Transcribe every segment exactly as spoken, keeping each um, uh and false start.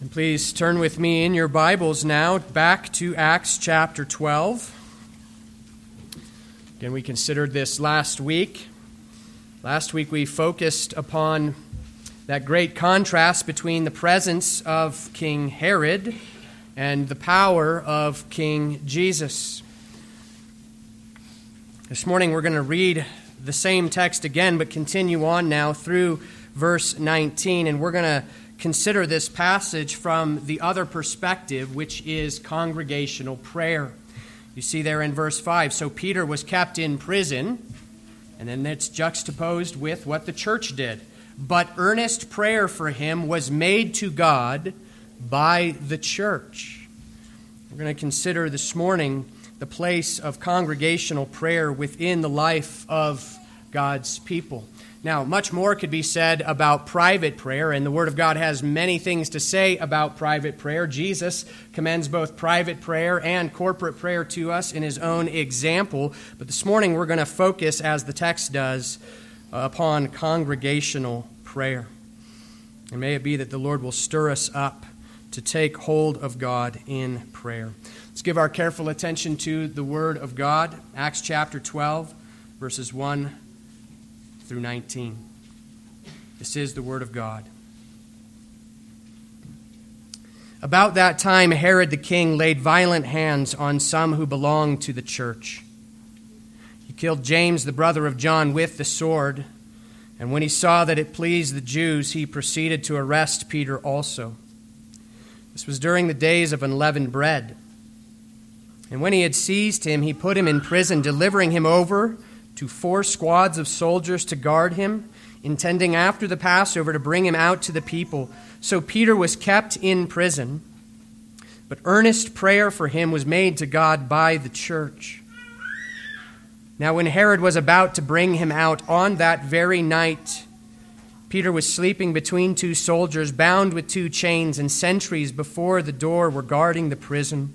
And please turn with me in your Bibles now back to Acts chapter twelve. Again, we considered this last week. Last week we focused upon that great contrast between the presence of King Herod and the power of King Jesus. This morning we're going to read the same text again, but continue on now through verse nineteen, and we're going to consider this passage from the other perspective, which is congregational prayer. You see there in verse five, so Peter was kept in prison, and then it's juxtaposed with what the church did. But earnest prayer for him was made to God by the church. We're going to consider this morning the place of congregational prayer within the life of God's people. Now, much more could be said about private prayer, and the Word of God has many things to say about private prayer. Jesus commends both private prayer and corporate prayer to us in his own example, but this morning we're going to focus, as the text does, upon congregational prayer. And may it be that the Lord will stir us up to take hold of God in prayer. Let's give our careful attention to the Word of God, Acts chapter twelve, verses one through nineteen. This is the word of God. About that time, Herod the king laid violent hands on some who belonged to the church. He killed James, the brother of John, with the sword, and when he saw that it pleased the Jews, he proceeded to arrest Peter also. This was during the days of unleavened bread. And when he had seized him, he put him in prison, delivering him over to four squads of soldiers to guard him, intending after the Passover to bring him out to the people. So Peter was kept in prison, but earnest prayer for him was made to God by the church. Now when Herod was about to bring him out on that very night, Peter was sleeping between two soldiers, bound with two chains, and sentries before the door were guarding the prison.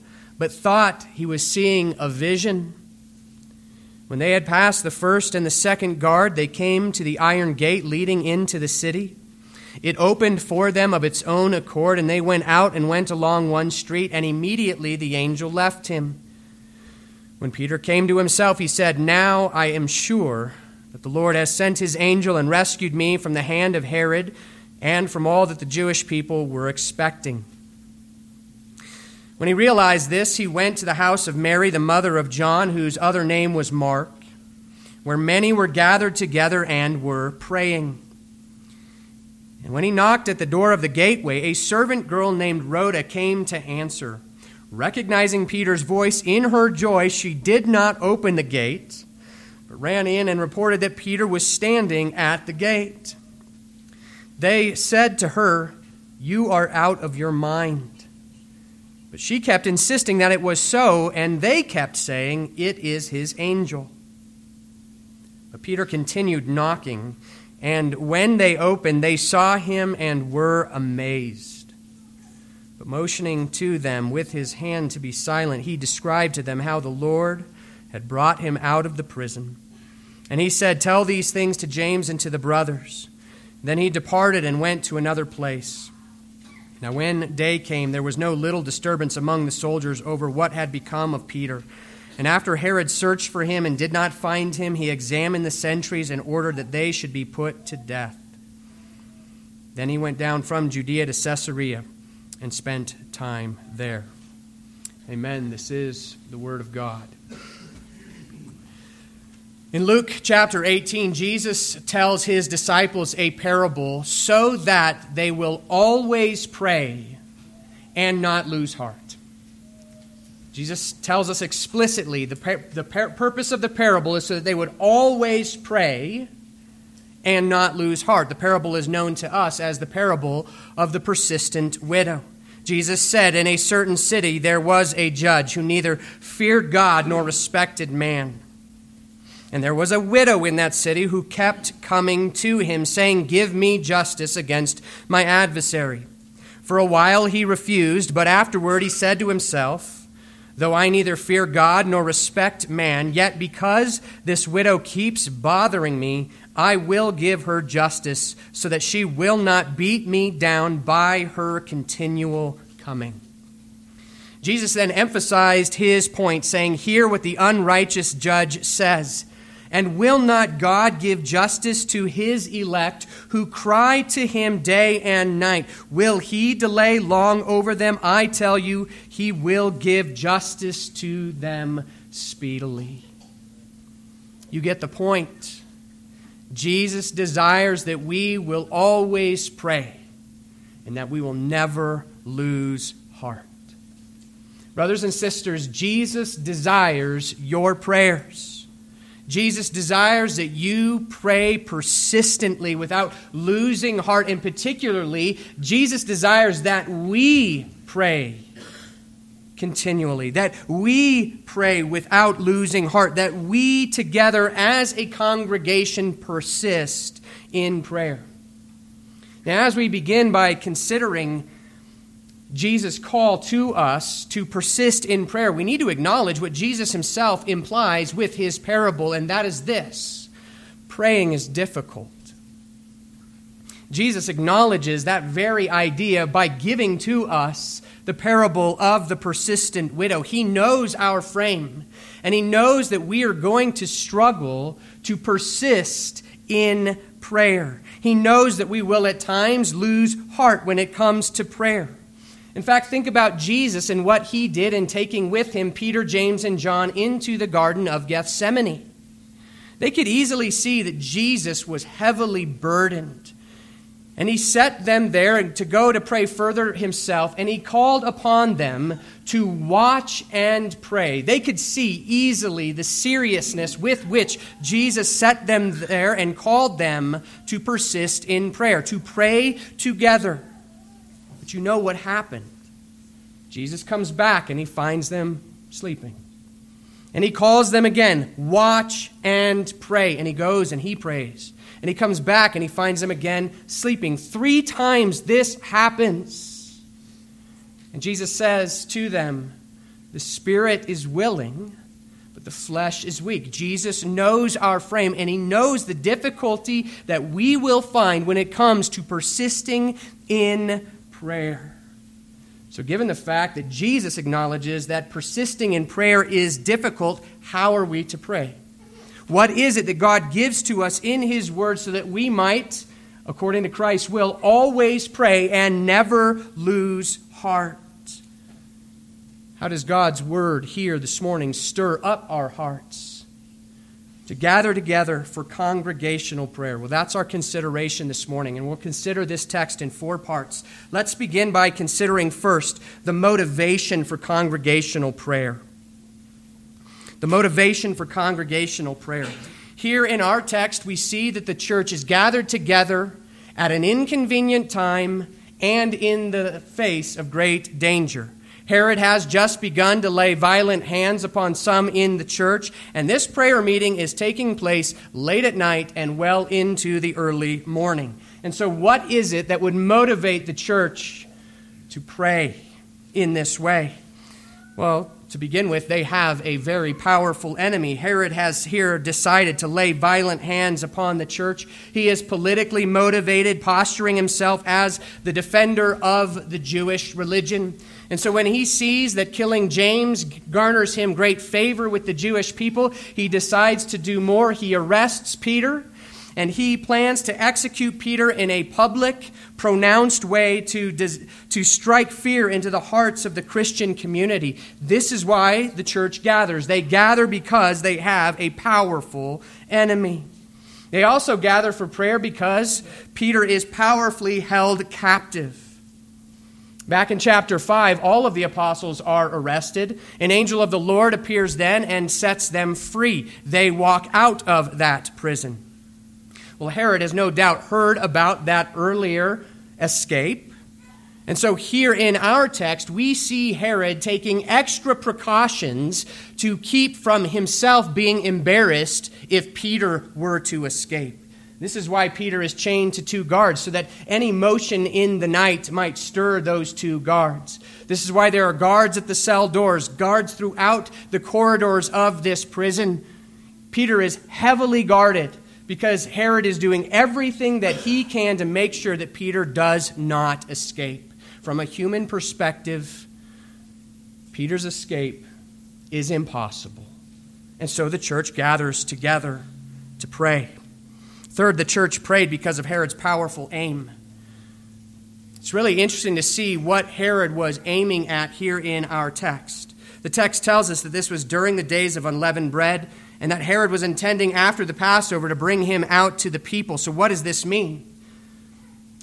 but thought he was seeing a vision. When they had passed the first and the second guard, they came to the iron gate leading into the city. It opened for them of its own accord, and they went out and went along one street, and immediately the angel left him. When Peter came to himself, he said, "Now I am sure that the Lord has sent his angel and rescued me from the hand of Herod and from all that the Jewish people were expecting." When he realized this, he went to the house of Mary, the mother of John, whose other name was Mark, where many were gathered together and were praying. And when he knocked at the door of the gateway, a servant girl named Rhoda came to answer. Recognizing Peter's voice in her joy, she did not open the gate, but ran in and reported that Peter was standing at the gate. They said to her, "You are out of your mind." But she kept insisting that it was so, and they kept saying, "It is his angel." But Peter continued knocking, and when they opened, they saw him and were amazed. But motioning to them with his hand to be silent, he described to them how the Lord had brought him out of the prison. And he said, "Tell these things to James and to the brothers." Then he departed and went to another place. Now when day came, there was no little disturbance among the soldiers over what had become of Peter. And after Herod searched for him and did not find him, he examined the sentries and ordered that they should be put to death. Then he went down from Judea to Caesarea and spent time there. Amen. This is the word of God. In Luke chapter eighteen, Jesus tells his disciples a parable so that they will always pray and not lose heart. Jesus tells us explicitly the, par- the par- purpose of the parable is so that they would always pray and not lose heart. The parable is known to us as the parable of the persistent widow. Jesus said, in a certain city there was a judge who neither feared God nor respected man. And there was a widow in that city who kept coming to him, saying, give me justice against my adversary. For a while he refused, but afterward he said to himself, though I neither fear God nor respect man, yet because this widow keeps bothering me, I will give her justice so that she will not beat me down by her continual coming. Jesus then emphasized his point, saying, hear what the unrighteous judge says. And will not God give justice to his elect who cry to him day and night? Will he delay long over them? I tell you, he will give justice to them speedily. You get the point. Jesus desires that we will always pray and that we will never lose heart. Brothers and sisters, Jesus desires your prayers. Jesus desires that you pray persistently without losing heart, and particularly, Jesus desires that we pray continually, that we pray without losing heart, that we together as a congregation persist in prayer. Now, as we begin by considering Jesus' call to us to persist in prayer, we need to acknowledge what Jesus himself implies with his parable, and that is this: praying is difficult. Jesus acknowledges that very idea by giving to us the parable of the persistent widow. He knows our frame, and he knows that we are going to struggle to persist in prayer. He knows that we will at times lose heart when it comes to prayer. In fact, think about Jesus and what he did in taking with him Peter, James, and John into the Garden of Gethsemane. They could easily see that Jesus was heavily burdened. And he set them there to go to pray further himself, and he called upon them to watch and pray. They could see easily the seriousness with which Jesus set them there and called them to persist in prayer, to pray together. But you know what happened? Jesus comes back, and he finds them sleeping. And he calls them again, watch and pray. And he goes and he prays. And he comes back and he finds them again sleeping. Three times this happens. And Jesus says to them, the spirit is willing, but the flesh is weak. Jesus knows our frame, and he knows the difficulty that we will find when it comes to persisting in prayer. So given the fact that Jesus acknowledges that persisting in prayer is difficult, how are we to pray? What is it that God gives to us in his word so that we might, according to Christ's will, always pray and never lose heart? How does God's word here this morning stir up our hearts to gather together for congregational prayer? Well, that's our consideration this morning, and we'll consider this text in four parts. Let's begin by considering first the motivation for congregational prayer. The motivation for congregational prayer. Here in our text, we see that the church is gathered together at an inconvenient time and in the face of great danger. Herod has just begun to lay violent hands upon some in the church, and this prayer meeting is taking place late at night and well into the early morning. And so what is it that would motivate the church to pray in this way? Well, to begin with, they have a very powerful enemy. Herod has here decided to lay violent hands upon the church. He is politically motivated, posturing himself as the defender of the Jewish religion. And so when he sees that killing James garners him great favor with the Jewish people, he decides to do more. He arrests Peter, and he plans to execute Peter in a public, pronounced way to, to strike fear into the hearts of the Christian community. This is why the church gathers. They gather because they have a powerful enemy. They also gather for prayer because Peter is powerfully held captive. Back in chapter five, all of the apostles are arrested. An angel of the Lord appears then and sets them free. They walk out of that prison. Well, Herod has no doubt heard about that earlier escape. And so here in our text, we see Herod taking extra precautions to keep from himself being embarrassed if Peter were to escape. This is why Peter is chained to two guards, so that any motion in the night might stir those two guards. This is why there are guards at the cell doors, guards throughout the corridors of this prison. Peter is heavily guarded because Herod is doing everything that he can to make sure that Peter does not escape. From a human perspective, Peter's escape is impossible. And so the church gathers together to pray. Third, the church prayed because of Herod's powerful aim. It's really interesting to see what Herod was aiming at here in our text. The text tells us that this was during the days of unleavened bread and that Herod was intending after the Passover to bring him out to the people. So what does this mean?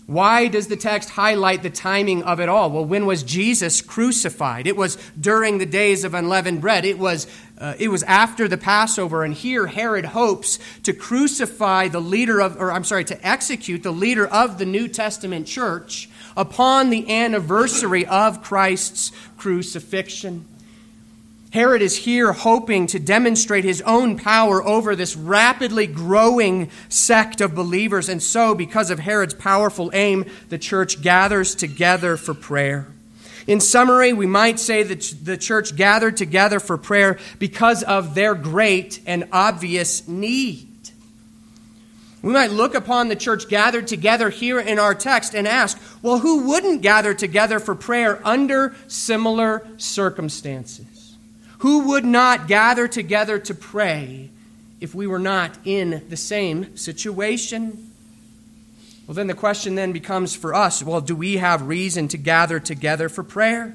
Why does the text highlight the timing of it all? Well, when was Jesus crucified? It was during the days of unleavened bread. It was uh, it was after the Passover, and here Herod hopes to crucify the leader of, or I'm sorry, to execute the leader of the New Testament church upon the anniversary of Christ's crucifixion. Herod is here hoping to demonstrate his own power over this rapidly growing sect of believers. And so, because of Herod's powerful aim, the church gathers together for prayer. In summary, we might say that the church gathered together for prayer because of their great and obvious need. We might look upon the church gathered together here in our text and ask, well, who wouldn't gather together for prayer under similar circumstances? Who would not gather together to pray if we were not in the same situation? Well, then the question then becomes for us, well, do we have reason to gather together for prayer?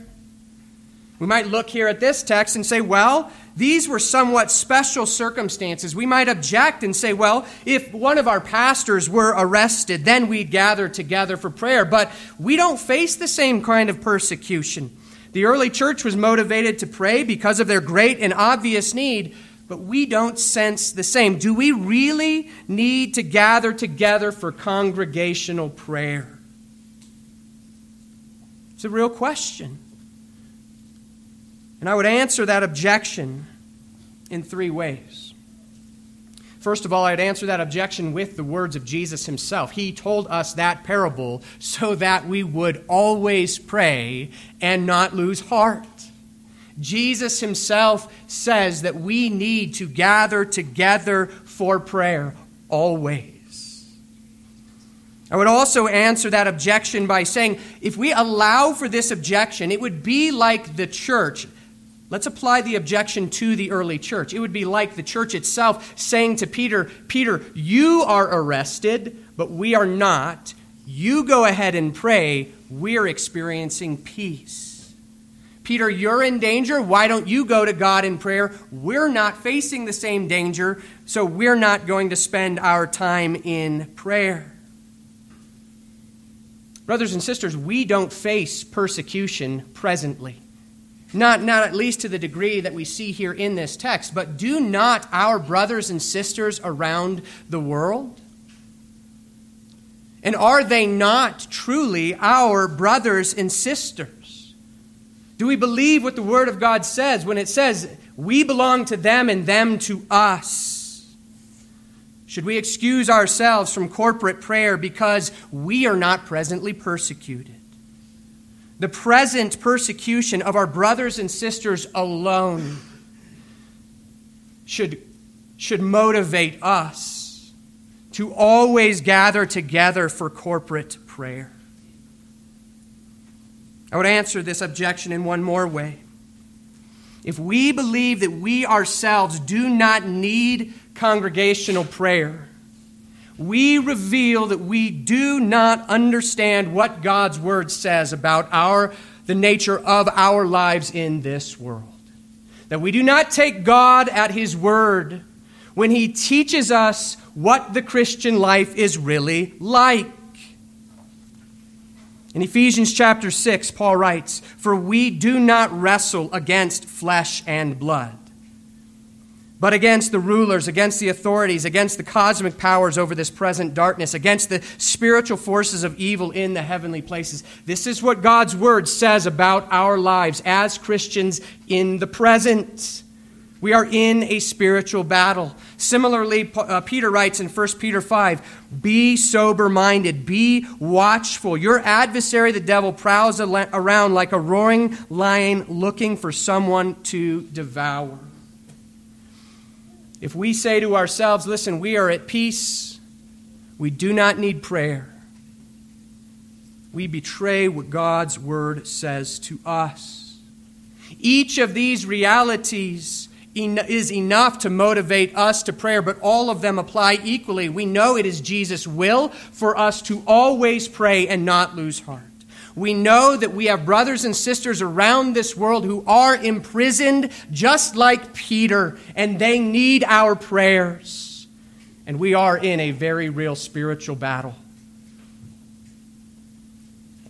We might look here at this text and say, well, these were somewhat special circumstances. We might object and say, well, if one of our pastors were arrested, then we'd gather together for prayer. But we don't face the same kind of persecution. The early church was motivated to pray because of their great and obvious need, but we don't sense the same. Do we really need to gather together for congregational prayer? It's a real question. And I would answer that objection in three ways. First of all, I'd answer that objection with the words of Jesus himself. He told us that parable so that we would always pray and not lose heart. Jesus himself says that we need to gather together for prayer always. I would also answer that objection by saying, if we allow for this objection, it would be like the church. Let's apply the objection to the early church. It would be like the church itself saying to Peter, Peter, you are arrested, but we are not. You go ahead and pray. We're experiencing peace. Peter, you're in danger. Why don't you go to God in prayer? We're not facing the same danger, so we're not going to spend our time in prayer. Brothers and sisters, we don't face persecution presently. Not, not at least to the degree that we see here in this text, but do not our brothers and sisters around the world? And are they not truly our brothers and sisters? Do we believe what the Word of God says when it says, we belong to them and them to us? Should we excuse ourselves from corporate prayer because we are not presently persecuted? The present persecution of our brothers and sisters alone should, should motivate us to always gather together for corporate prayer. I would answer this objection in one more way. If we believe that we ourselves do not need congregational prayer, we reveal that we do not understand what God's Word says about our the nature of our lives in this world. That we do not take God at His Word when He teaches us what the Christian life is really like. In Ephesians chapter six, Paul writes, "For we do not wrestle against flesh and blood, but against the rulers, against the authorities, against the cosmic powers over this present darkness, against the spiritual forces of evil in the heavenly places. This is what God's word says about our lives as Christians in the present. We are in a spiritual battle. Similarly, uh, Peter writes in First Peter five, be sober-minded, be watchful. Your adversary, the devil, prowls al- around like a roaring lion looking for someone to devour. If we say to ourselves, listen, we are at peace, we do not need prayer, we betray what God's word says to us. Each of these realities is enough to motivate us to prayer, but all of them apply equally. We know it is Jesus' will for us to always pray and not lose heart. We know that we have brothers and sisters around this world who are imprisoned just like Peter, and they need our prayers. And we are in a very real spiritual battle.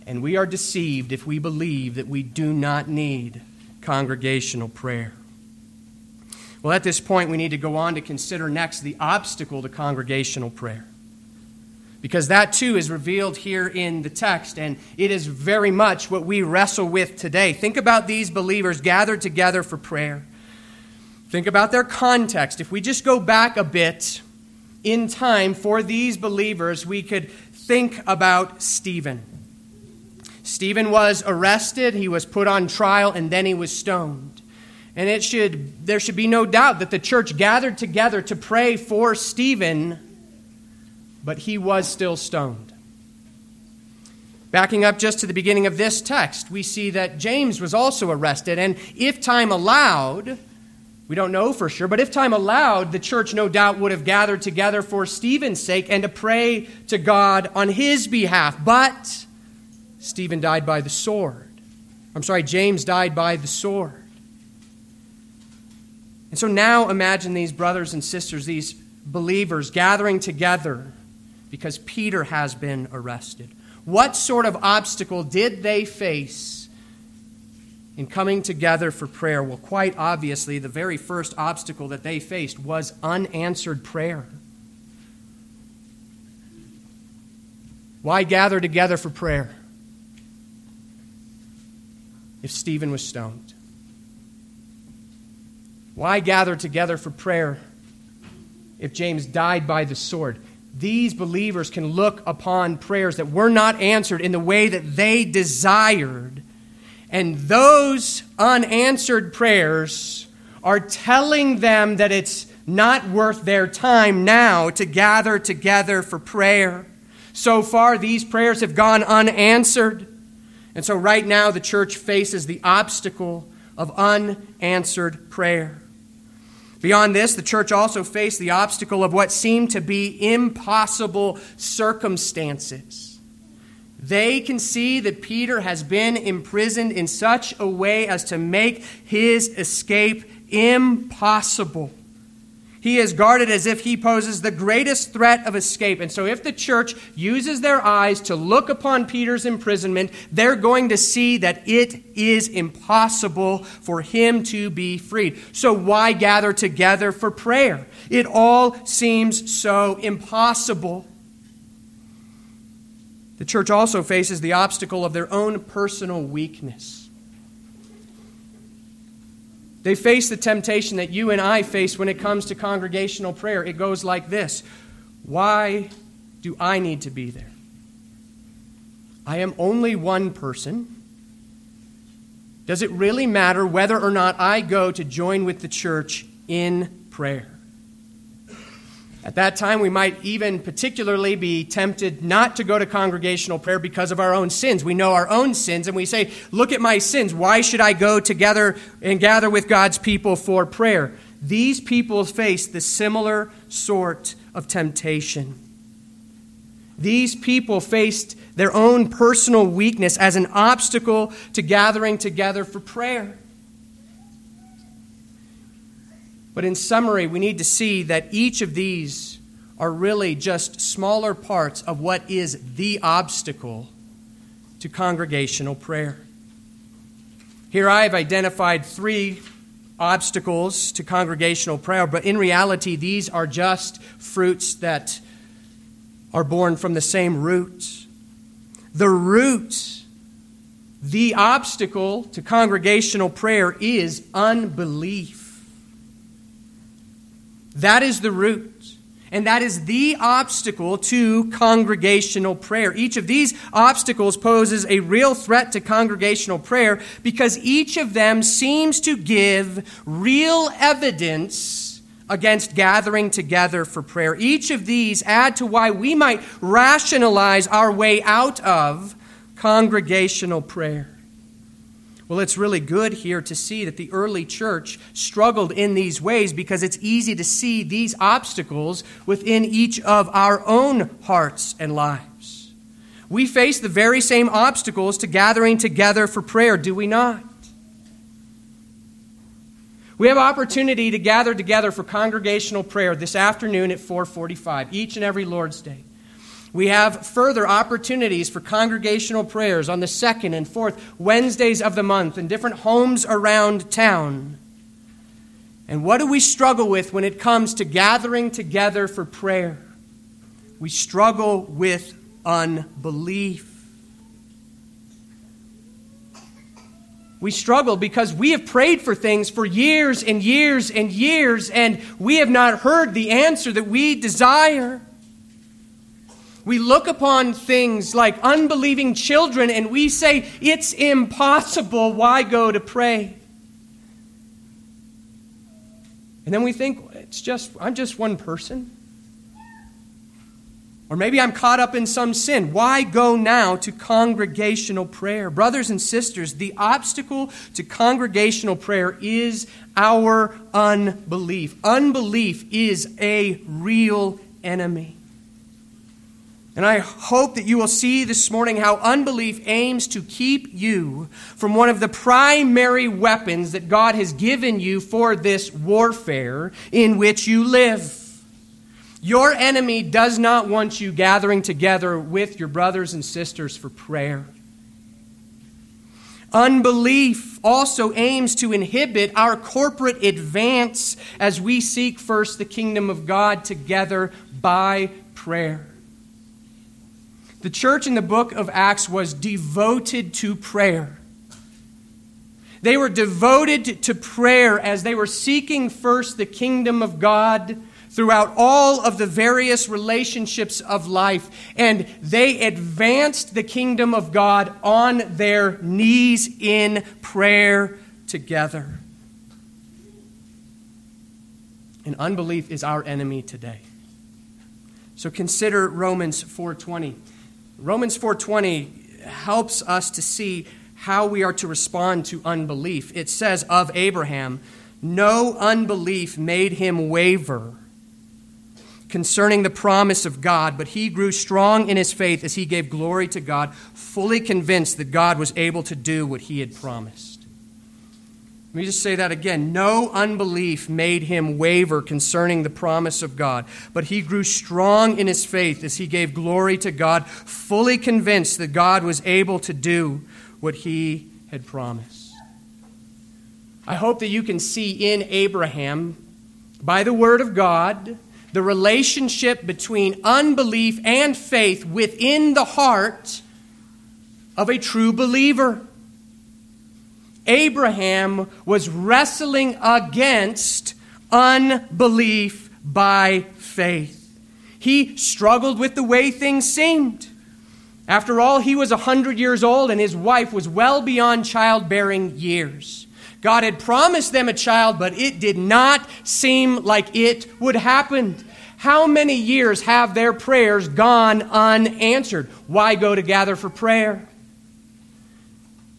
And we are deceived if we believe that we do not need congregational prayer. Well, at this point, we need to go on to consider next the obstacle to congregational prayer, because that too is revealed here in the text, and it is very much what we wrestle with today. Think about these believers gathered together for prayer. Think about their context. If we just go back a bit in time for these believers, we could think about Stephen. Stephen was arrested, he was put on trial, and then he was stoned. And it should there should be no doubt that the church gathered together to pray for Stephen, but he was still stoned. Backing up just to the beginning of this text, we see that James was also arrested, and if time allowed, we don't know for sure, but if time allowed, the church no doubt would have gathered together for Stephen's sake and to pray to God on his behalf. But Stephen died by the sword. I'm sorry, James died by the sword. And so now imagine these brothers and sisters, these believers gathering together because Peter has been arrested. What sort of obstacle did they face in coming together for prayer? Well, quite obviously, the very first obstacle that they faced was unanswered prayer. Why gather together for prayer if Stephen was stoned? Why gather together for prayer if James died by the sword? These believers can look upon prayers that were not answered in the way that they desired. And those unanswered prayers are telling them that it's not worth their time now to gather together for prayer. So far, these prayers have gone unanswered. And so right now, the church faces the obstacle of unanswered prayer. Beyond this, the church also faced the obstacle of what seemed to be impossible circumstances. They can see that Peter has been imprisoned in such a way as to make his escape impossible. He is guarded as if he poses the greatest threat of escape. And so if the church uses their eyes to look upon Peter's imprisonment, they're going to see that it is impossible for him to be freed. So why gather together for prayer? It all seems so impossible. The church also faces the obstacle of their own personal weakness. They face the temptation that you and I face when it comes to congregational prayer. It goes like this. Why do I need to be there? I am only one person. Does it really matter whether or not I go to join with the church in prayer? At that time, we might even particularly be tempted not to go to congregational prayer because of our own sins. We know our own sins, and we say, look at my sins. Why should I go together and gather with God's people for prayer? These people face the similar sort of temptation. These people faced their own personal weakness as an obstacle to gathering together for prayer. But in summary, we need to see that each of these are really just smaller parts of what is the obstacle to congregational prayer. Here I have identified three obstacles to congregational prayer, but in reality, these are just fruits that are born from the same root. The root, the obstacle to congregational prayer is unbelief. That is the root. And that is the obstacle to congregational prayer. Each of these obstacles poses a real threat to congregational prayer because each of them seems to give real evidence against gathering together for prayer. Each of these add to why we might rationalize our way out of congregational prayer. Well, it's really good here to see that the early church struggled in these ways because it's easy to see these obstacles within each of our own hearts and lives. We face the very same obstacles to gathering together for prayer, do we not? We have opportunity to gather together for congregational prayer this afternoon at four forty-five, each and every Lord's Day. We have further opportunities for congregational prayers on the second and fourth Wednesdays of the month in different homes around town. And what do we struggle with when it comes to gathering together for prayer? We struggle with unbelief. We struggle because we have prayed for things for years and years and years, and we have not heard the answer that we desire. We look upon things like unbelieving children and we say, it's impossible, why go to pray? And then we think, it's just I'm just one person. Or maybe I'm caught up in some sin. Why go now to congregational prayer? Brothers and sisters, the obstacle to congregational prayer is our unbelief. Unbelief is a real enemy. And I hope that you will see this morning how unbelief aims to keep you from one of the primary weapons that God has given you for this warfare in which you live. Your enemy does not want you gathering together with your brothers and sisters for prayer. Unbelief also aims to inhibit our corporate advance as we seek first the kingdom of God together by prayer. The church in the book of Acts was devoted to prayer. They were devoted to prayer as they were seeking first the kingdom of God throughout all of the various relationships of life. And they advanced the kingdom of God on their knees in prayer together. And unbelief is our enemy today. So consider Romans four twenty. Romans four twenty helps us to see how we are to respond to unbelief. It says of Abraham, no unbelief made him waver concerning the promise of God, but he grew strong in his faith as he gave glory to God, fully convinced that God was able to do what he had promised. Let me just say that again. No unbelief made him waver concerning the promise of God, but he grew strong in his faith as he gave glory to God, fully convinced that God was able to do what he had promised. I hope that you can see in Abraham, by the word of God, the relationship between unbelief and faith within the heart of a true believer. Abraham was wrestling against unbelief by faith. He struggled with the way things seemed. After all, he was one hundred years old and his wife was well beyond childbearing years. God had promised them a child, but it did not seem like it would happen. How many years have their prayers gone unanswered? Why go to gather for prayer?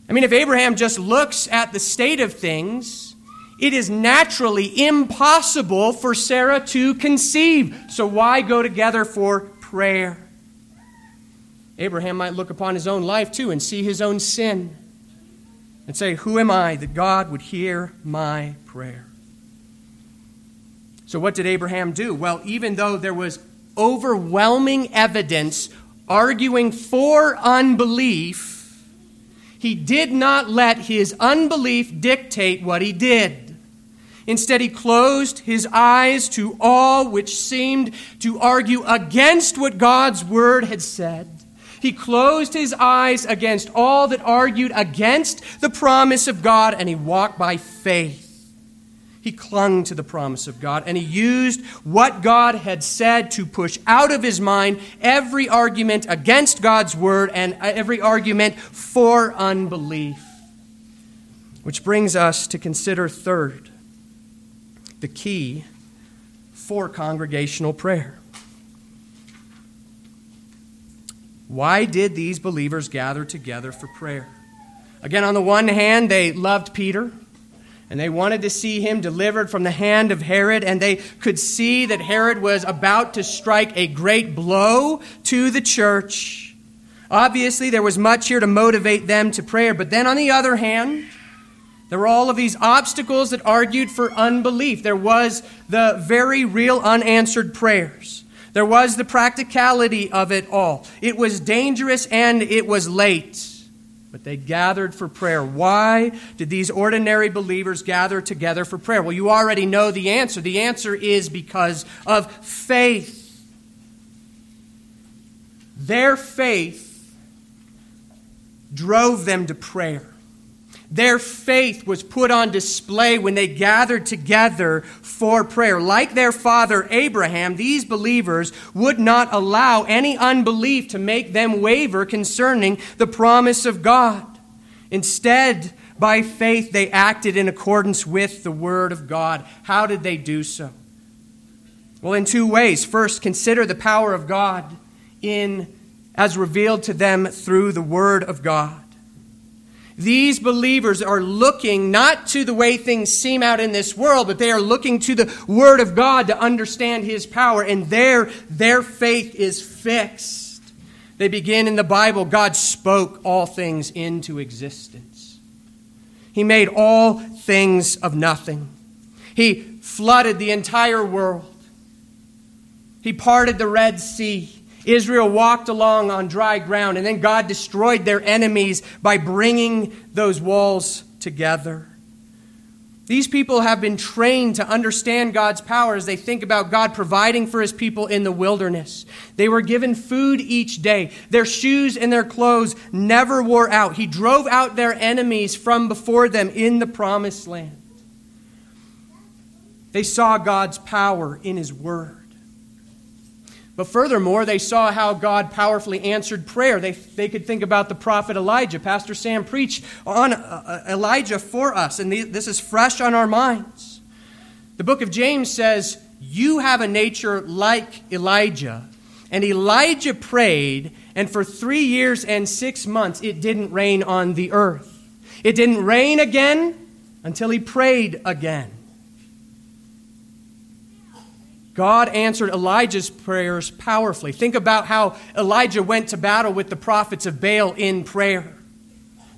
I mean, if Abraham just looks at the state of things, it is naturally impossible for Sarah to conceive. So why go together for prayer? Abraham might look upon his own life too and see his own sin and say, who am I that God would hear my prayer? So what did Abraham do? Well, even though there was overwhelming evidence arguing for unbelief, he did not let his unbelief dictate what he did. Instead, he closed his eyes to all which seemed to argue against what God's word had said. He closed his eyes against all that argued against the promise of God, and he walked by faith. He clung to the promise of God, and he used what God had said to push out of his mind every argument against God's word and every argument for unbelief. Which brings us to consider third, the key for congregational prayer. Why did these believers gather together for prayer? Again, on the one hand, they loved Peter, and they wanted to see him delivered from the hand of Herod, and they could see that Herod was about to strike a great blow to the church. Obviously, there was much here to motivate them to prayer, but then on the other hand, there were all of these obstacles that argued for unbelief. There was the very real unanswered prayers. There was the practicality of it all. It was dangerous and it was late, but they gathered for prayer. Why did these ordinary believers gather together for prayer? Well, you already know the answer. The answer is because of faith. Their faith drove them to prayer. Their faith was put on display when they gathered together for prayer. Like their father Abraham, these believers would not allow any unbelief to make them waver concerning the promise of God. Instead, by faith, they acted in accordance with the word of God. How did they do so? Well, in two ways. First, consider the power of God in as revealed to them through the word of God. These believers are looking not to the way things seem out in this world, but they are looking to the Word of God to understand His power. And there, their faith is fixed. They begin in the Bible. God spoke all things into existence. He made all things of nothing. He flooded the entire world. He parted the Red Sea. Israel walked along on dry ground, and then God destroyed their enemies by bringing those walls together. These people have been trained to understand God's power as they think about God providing for His people in the wilderness. They were given food each day. Their shoes and their clothes never wore out. He drove out their enemies from before them in the promised land. They saw God's power in His word. But furthermore, they saw how God powerfully answered prayer. They, they could think about the prophet Elijah. Pastor Sam preached on uh, Elijah for us, and the, this is fresh on our minds. The book of James says, "You have a nature like Elijah." And Elijah prayed, and for three years and six months, it didn't rain on the earth. It didn't rain again until he prayed again. God answered Elijah's prayers powerfully. Think about how Elijah went to battle with the prophets of Baal in prayer.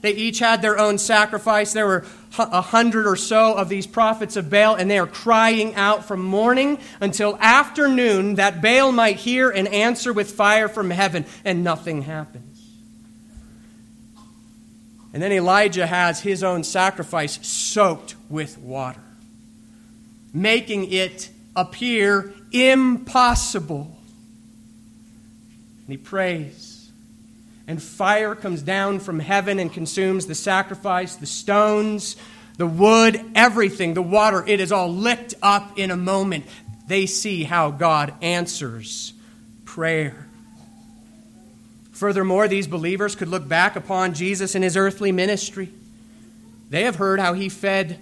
They each had their own sacrifice. There were a hundred or so of these prophets of Baal, and they are crying out from morning until afternoon that Baal might hear and answer with fire from heaven, and nothing happens. And then Elijah has his own sacrifice soaked with water, making it appear impossible. And he prays, and fire comes down from heaven and consumes the sacrifice, the stones, the wood, everything, the water. It is all licked up in a moment. They see how God answers prayer. Furthermore, these believers could look back upon Jesus and his earthly ministry. They have heard how he fed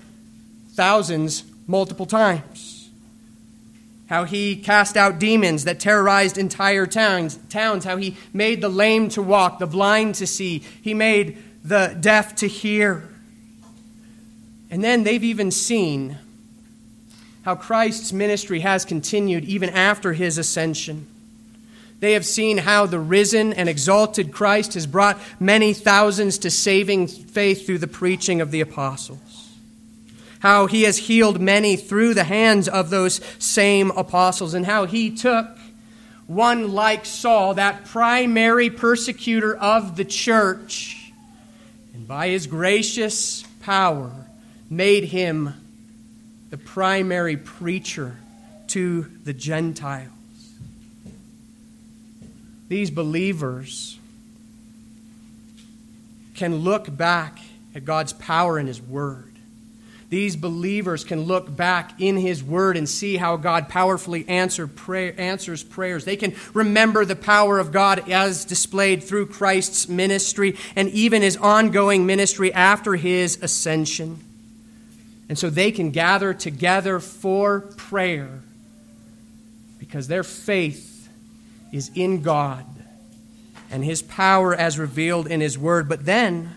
thousands multiple times, how he cast out demons that terrorized entire towns, towns, how he made the lame to walk, the blind to see, he made the deaf to hear. And then they've even seen how Christ's ministry has continued even after his ascension. They have seen how the risen and exalted Christ has brought many thousands to saving faith through the preaching of the apostles, how he has healed many through the hands of those same apostles, and how he took one like Saul, that primary persecutor of the church, and by his gracious power made him the primary preacher to the Gentiles. These believers can look back at God's power in His Word. These believers can look back in His Word and see how God powerfully answer prayer, answers prayers. They can remember the power of God as displayed through Christ's ministry and even His ongoing ministry after His ascension. And so they can gather together for prayer because their faith is in God and His power as revealed in His Word. But then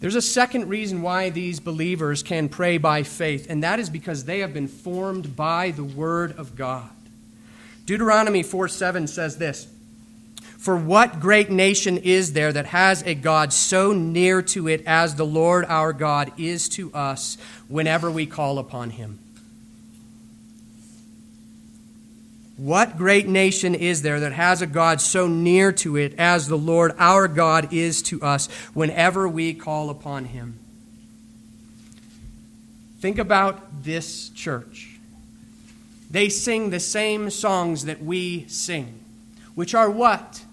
there's a second reason why these believers can pray by faith, and that is because they have been formed by the Word of God. Deuteronomy four seven says this, "For what great nation is there that has a God so near to it as the Lord our God is to us whenever we call upon Him?" What great nation is there that has a God so near to it as the Lord our God is to us whenever we call upon Him? Think about this church. They sing the same songs that we sing, which are what?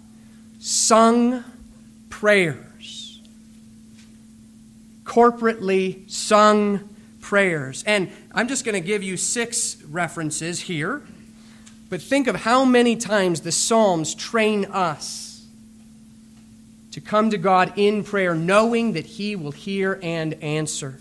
Sung prayers. Corporately sung prayers. And I'm just going to give you six references here. But think of how many times the Psalms train us to come to God in prayer, knowing that He will hear and answer.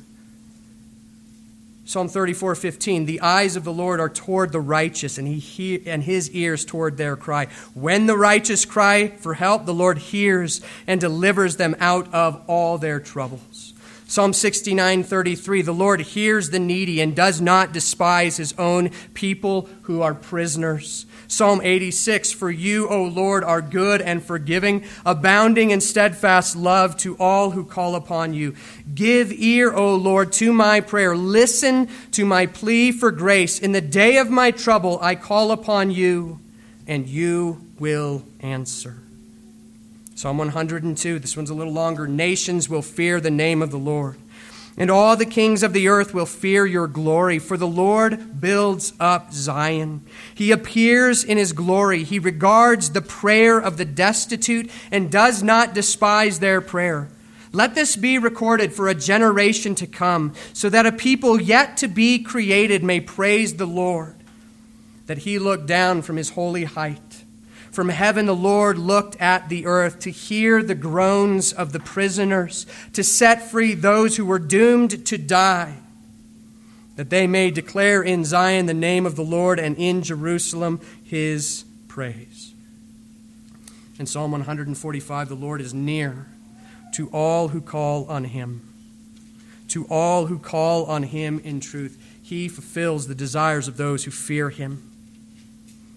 Psalm thirty-four fifteen, "The eyes of the Lord are toward the righteous, and he, he and His ears toward their cry. When the righteous cry for help, the Lord hears and delivers them out of all their troubles." Psalm sixty-nine thirty-three, "The Lord hears the needy and does not despise His own people who are prisoners." Psalm eighty-six, "For you, O Lord, are good and forgiving, abounding in steadfast love to all who call upon you. Give ear, O Lord, to my prayer. Listen to my plea for grace. In the day of my trouble, I call upon you, and you will answer." Psalm one hundred two, this one's a little longer. "Nations will fear the name of the Lord, and all the kings of the earth will fear your glory. For the Lord builds up Zion. He appears in His glory. He regards the prayer of the destitute and does not despise their prayer. Let this be recorded for a generation to come, so that a people yet to be created may praise the Lord, that He looked down from His holy height. From heaven the Lord looked at the earth to hear the groans of the prisoners, to set free those who were doomed to die, that they may declare in Zion the name of the Lord and in Jerusalem His praise." In Psalm one forty-five, "The Lord is near to all who call on Him, to all who call on Him in truth. He fulfills the desires of those who fear Him.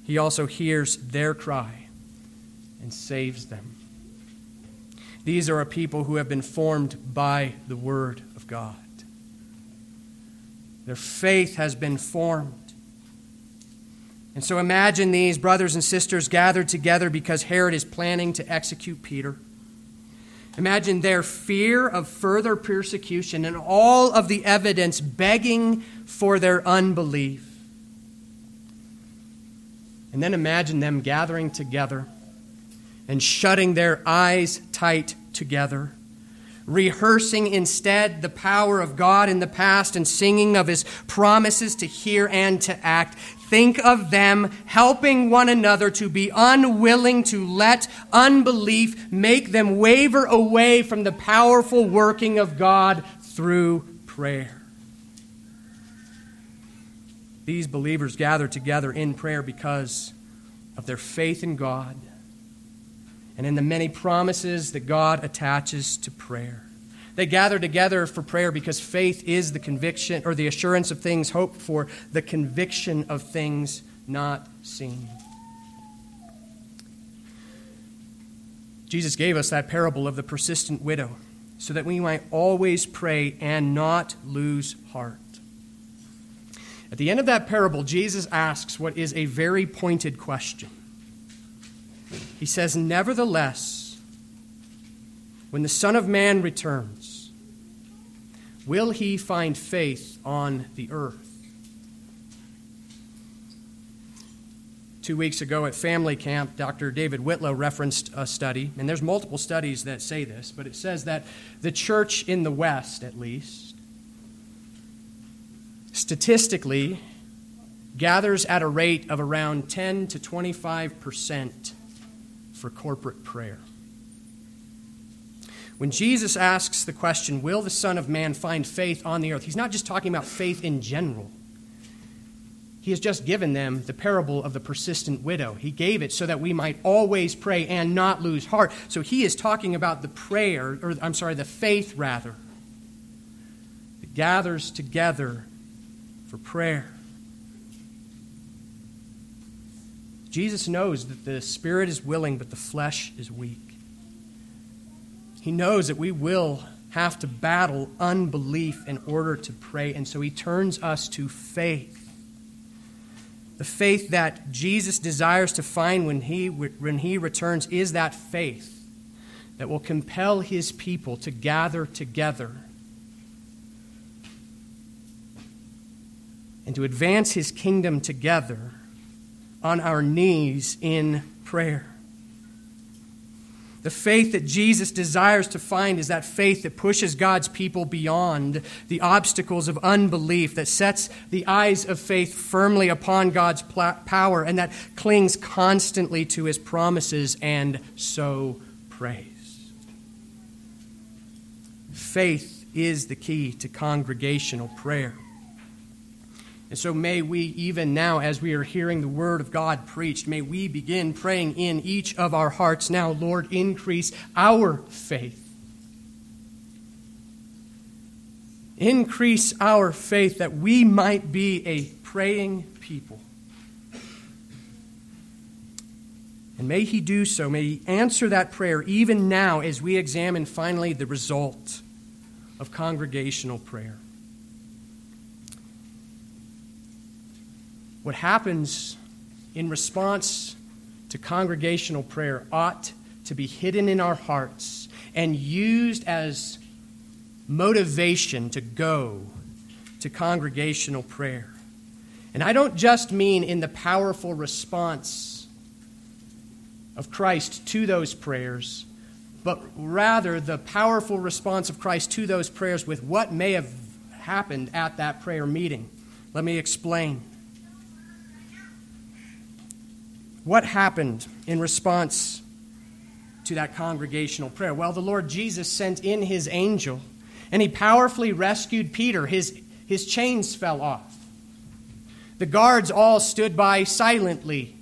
He also hears their cry and saves them." These are a people who have been formed by the Word of God. Their faith has been formed. And so imagine these brothers and sisters gathered together because Herod is planning to execute Peter. Imagine their fear of further persecution and all of the evidence begging for their unbelief. And then imagine them gathering together and shutting their eyes tight together, rehearsing instead the power of God in the past and singing of His promises to hear and to act. Think of them helping one another to be unwilling to let unbelief make them waver away from the powerful working of God through prayer. These believers gather together in prayer because of their faith in God and in the many promises that God attaches to prayer. They gather together for prayer because faith is the conviction or the assurance of things hoped for, the conviction of things not seen. Jesus gave us that parable of the persistent widow so that we might always pray and not lose heart. At the end of that parable, Jesus asks what is a very pointed question. He says, "Nevertheless, when the Son of Man returns, Will he find faith on the earth? Two weeks ago at family camp, Doctor David Whitlow referenced a study, and there's multiple studies that say this, but it says that the church in the West, at least, statistically gathers at a rate of around ten to twenty-five percent for corporate prayer. When Jesus asks the question, will the Son of Man find faith on the earth? He's not just talking about faith in general. He has just given them the parable of the persistent widow. He gave it so that we might always pray and not lose heart. So he is talking about the prayer, or I'm sorry, the faith rather, that gathers together for prayer. Jesus knows that the spirit is willing, but the flesh is weak. He knows that we will have to battle unbelief in order to pray, and so he turns us to faith. The faith that Jesus desires to find when he, when he returns is that faith that will compel his people to gather together and to advance his kingdom together on our knees in prayer. The faith that Jesus desires to find is that faith that pushes God's people beyond the obstacles of unbelief, that sets the eyes of faith firmly upon God's power, and that clings constantly to his promises and so prays. Faith is the key to congregational prayer. And so may we, even now as we are hearing the word of God preached, may we begin praying in each of our hearts now, Lord, increase our faith. Increase our faith that we might be a praying people. And may he do so. May he answer that prayer even now as we examine finally the result of congregational prayer. What happens in response to congregational prayer ought to be hidden in our hearts and used as motivation to go to congregational prayer. And I don't just mean in the powerful response of Christ to those prayers, but rather the powerful response of Christ to those prayers with what may have happened at that prayer meeting. Let me explain. What happened in response to that congregational prayer? Well, the Lord Jesus sent in his angel, and he powerfully rescued Peter. His, his chains fell off. The guards all stood by silently.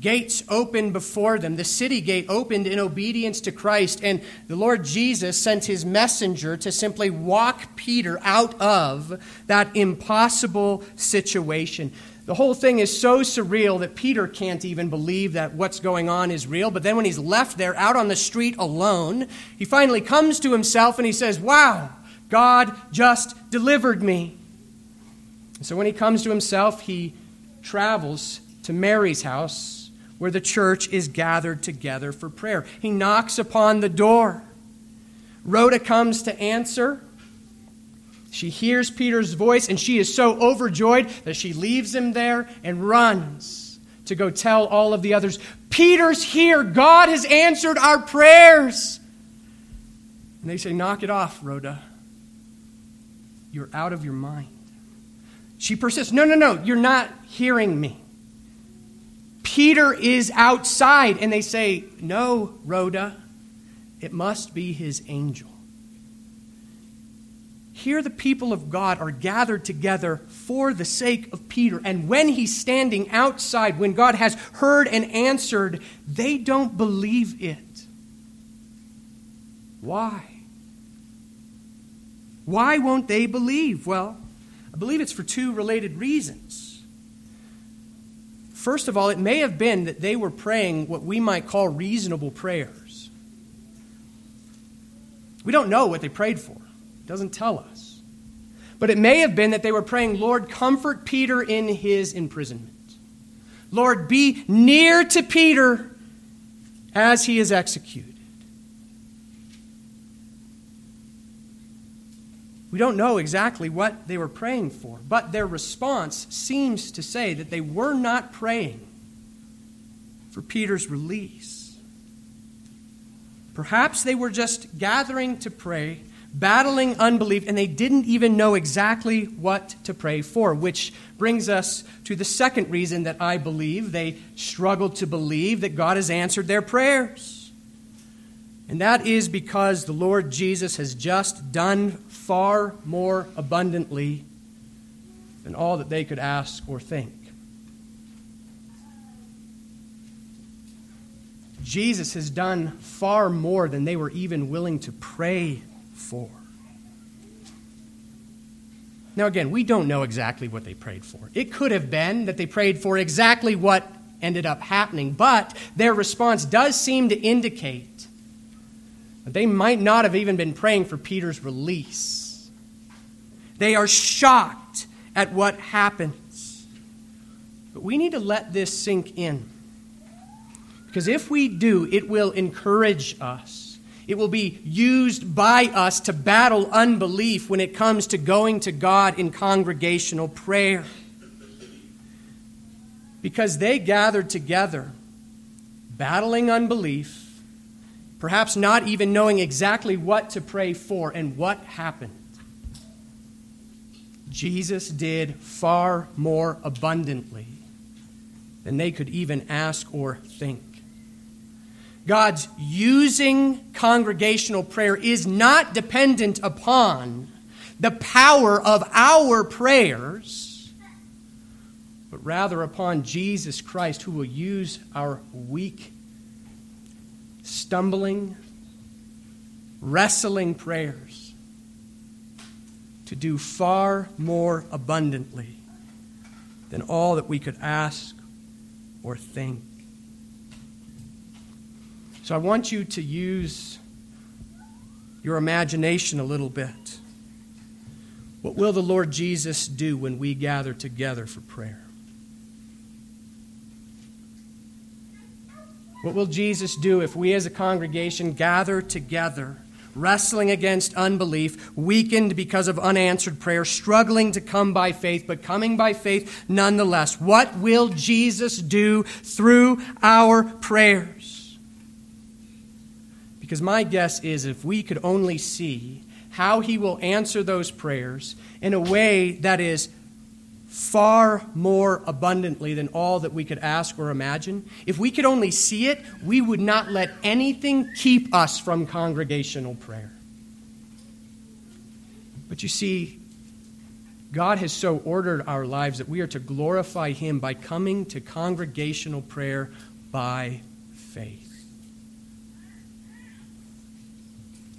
Gates opened before them. The city gate opened in obedience to Christ, and the Lord Jesus sent his messenger to simply walk Peter out of that impossible situation. The whole thing is so surreal that Peter can't even believe that what's going on is real. But then when he's left there out on the street alone, he finally comes to himself and he says, wow, God just delivered me. And so when he comes to himself, he travels to Mary's house where the church is gathered together for prayer. He knocks upon the door. Rhoda comes to answer. She hears Peter's voice, and she is so overjoyed that she leaves him there and runs to go tell all of the others, Peter's here. God has answered our prayers. And they say, knock it off, Rhoda. You're out of your mind. She persists. No, no, no, you're not hearing me. Peter is outside. And they say, no, Rhoda, it must be his angel. Here the people of God are gathered together for the sake of Peter. And when he's standing outside, when God has heard and answered, they don't believe it. Why? Why won't they believe? Well, I believe it's for two related reasons. First of all, it may have been that they were praying what we might call reasonable prayers. We don't know what they prayed for. Doesn't tell us. But it may have been that they were praying, Lord, comfort Peter in his imprisonment. Lord, be near to Peter as he is executed. We don't know exactly what they were praying for, but their response seems to say that they were not praying for Peter's release. Perhaps they were just gathering to pray, battling unbelief, and they didn't even know exactly what to pray for, which brings us to the second reason that I believe they struggled to believe that God has answered their prayers. And that is because the Lord Jesus has just done far more abundantly than all that they could ask or think. Jesus has done far more than they were even willing to pray for. Now again, we don't know exactly what they prayed for. It could have been that they prayed for exactly what ended up happening, but their response does seem to indicate they might not have even been praying for Peter's release. They are shocked at what happens. But we need to let this sink in. Because if we do, it will encourage us. It will be used by us to battle unbelief when it comes to going to God in congregational prayer. Because they gathered together, battling unbelief, perhaps not even knowing exactly what to pray for, and what happened? Jesus did far more abundantly than they could even ask or think. God's using congregational prayer is not dependent upon the power of our prayers, but rather upon Jesus Christ, who will use our weak, stumbling, wrestling prayers to do far more abundantly than all that we could ask or think. So I want you to use your imagination a little bit. What will the Lord Jesus do when we gather together for prayer? What will Jesus do if we as a congregation gather together, wrestling against unbelief, weakened because of unanswered prayer, struggling to come by faith, but coming by faith nonetheless? What will Jesus do through our prayers? Because my guess is if we could only see how he will answer those prayers in a way that is far more abundantly than all that we could ask or imagine, if we could only see it, we would not let anything keep us from congregational prayer. But you see, God has so ordered our lives that we are to glorify him by coming to congregational prayer by faith.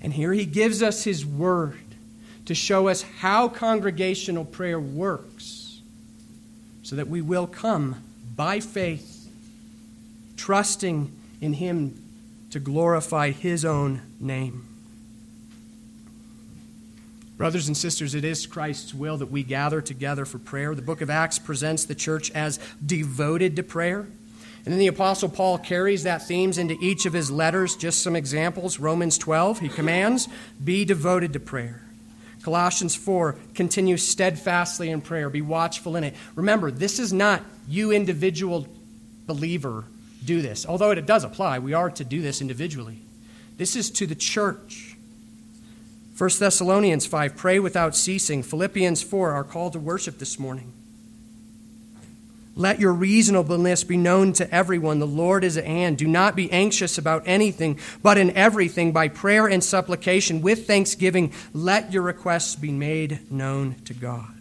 And here he gives us his word to show us how congregational prayer works, so that we will come by faith, trusting in him to glorify his own name. Brothers and sisters, it is Christ's will that we gather together for prayer. The book of Acts presents the church as devoted to prayer. And then the Apostle Paul carries that theme into each of his letters. Just some examples. Romans twelve, he commands, be devoted to prayer. Colossians four, continue steadfastly in prayer. Be watchful in it. Remember, this is not you individual believer do this. Although it does apply, we are to do this individually. This is to the church. First Thessalonians five, pray without ceasing. Philippians four, our call to worship this morning. Let your reasonableness be known to everyone. The Lord is at hand. Do not be anxious about anything, but in everything, by prayer and supplication, with thanksgiving, let your requests be made known to God.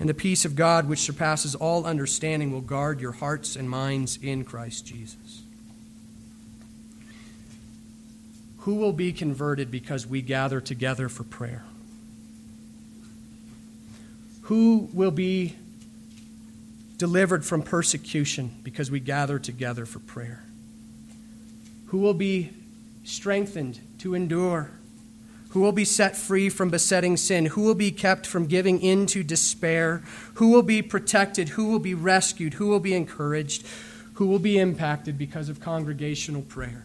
And the peace of God, which surpasses all understanding, will guard your hearts and minds in Christ Jesus. Who will be converted because we gather together for prayer? Who will be converted? Delivered from persecution because we gather together for prayer? Who will be strengthened to endure? Who will be set free from besetting sin? Who will be kept from giving in to despair? Who will be protected? Who will be rescued? Who will be encouraged? Who will be impacted because of congregational prayer?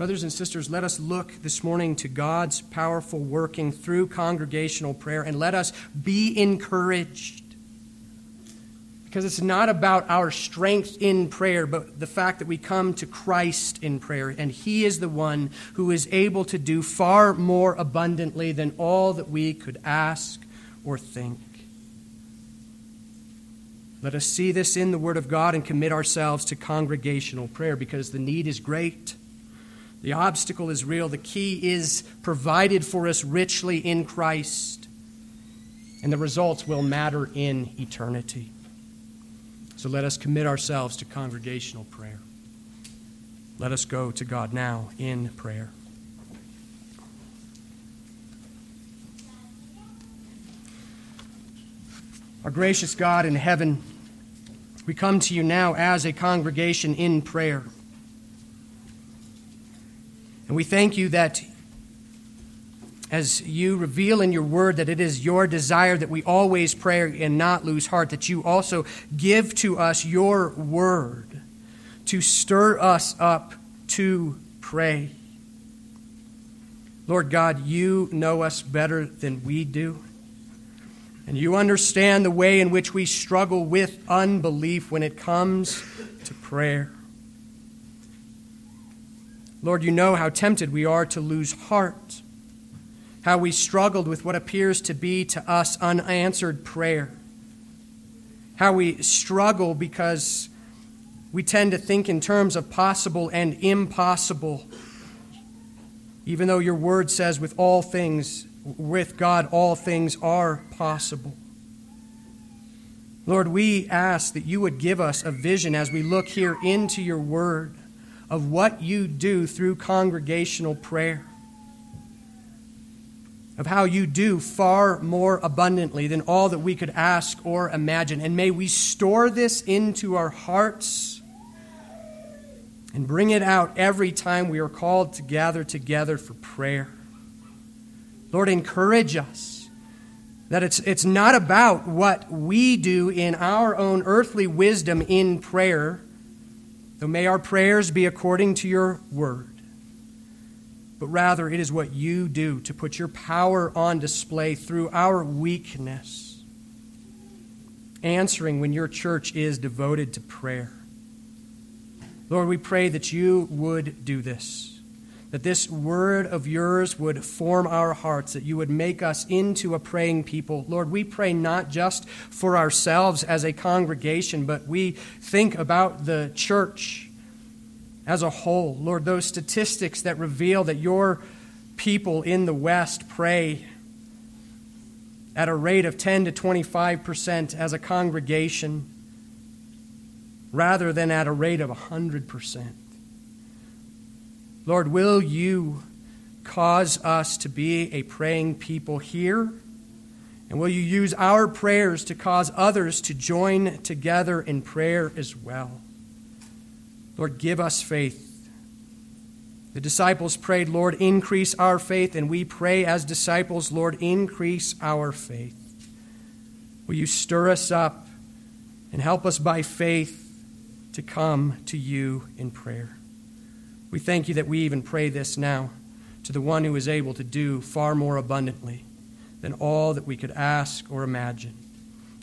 Brothers and sisters, let us look this morning to God's powerful working through congregational prayer, and let us be encouraged. Because it's not about our strength in prayer, but the fact that we come to Christ in prayer, and He is the one who is able to do far more abundantly than all that we could ask or think. Let us see this in the Word of God and commit ourselves to congregational prayer, because the need is great. The obstacle is real. The key is provided for us richly in Christ, and the results will matter in eternity. So let us commit ourselves to congregational prayer. Let us go to God now in prayer. Our gracious God in heaven, we come to you now as a congregation in prayer. And we thank you that as you reveal in your word that it is your desire that we always pray and not lose heart, that you also give to us your word to stir us up to pray. Lord God, you know us better than we do. And you understand the way in which we struggle with unbelief when it comes to prayer. Lord, you know how tempted we are to lose heart, how we struggled with what appears to be to us unanswered prayer, how we struggle because we tend to think in terms of possible and impossible, even though your word says with all things, with God, all things are possible. Lord, we ask that you would give us a vision as we look here into your word of what you do through congregational prayer, of how you do far more abundantly than all that we could ask or imagine. And may we store this into our hearts and bring it out every time we are called to gather together for prayer. Lord, encourage us that it's, it's not about what we do in our own earthly wisdom in prayer, though may our prayers be according to your word, but rather it is what you do to put your power on display through our weakness, answering when your church is devoted to prayer. Lord, we pray that you would do this, that this word of yours would form our hearts, that you would make us into a praying people. Lord, we pray not just for ourselves as a congregation, but we think about the church as a whole. Lord, those statistics that reveal that your people in the West pray at a rate of ten to twenty-five percent as a congregation rather than at a rate of one hundred percent. Lord, will you cause us to be a praying people here? And will you use our prayers to cause others to join together in prayer as well? Lord, give us faith. The disciples prayed, Lord, increase our faith. And we pray as disciples, Lord, increase our faith. Will you stir us up and help us by faith to come to you in prayer? We thank you that we even pray this now to the one who is able to do far more abundantly than all that we could ask or imagine,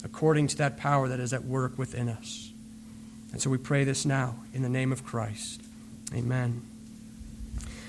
according to that power that is at work within us. And so we pray this now in the name of Christ. Amen.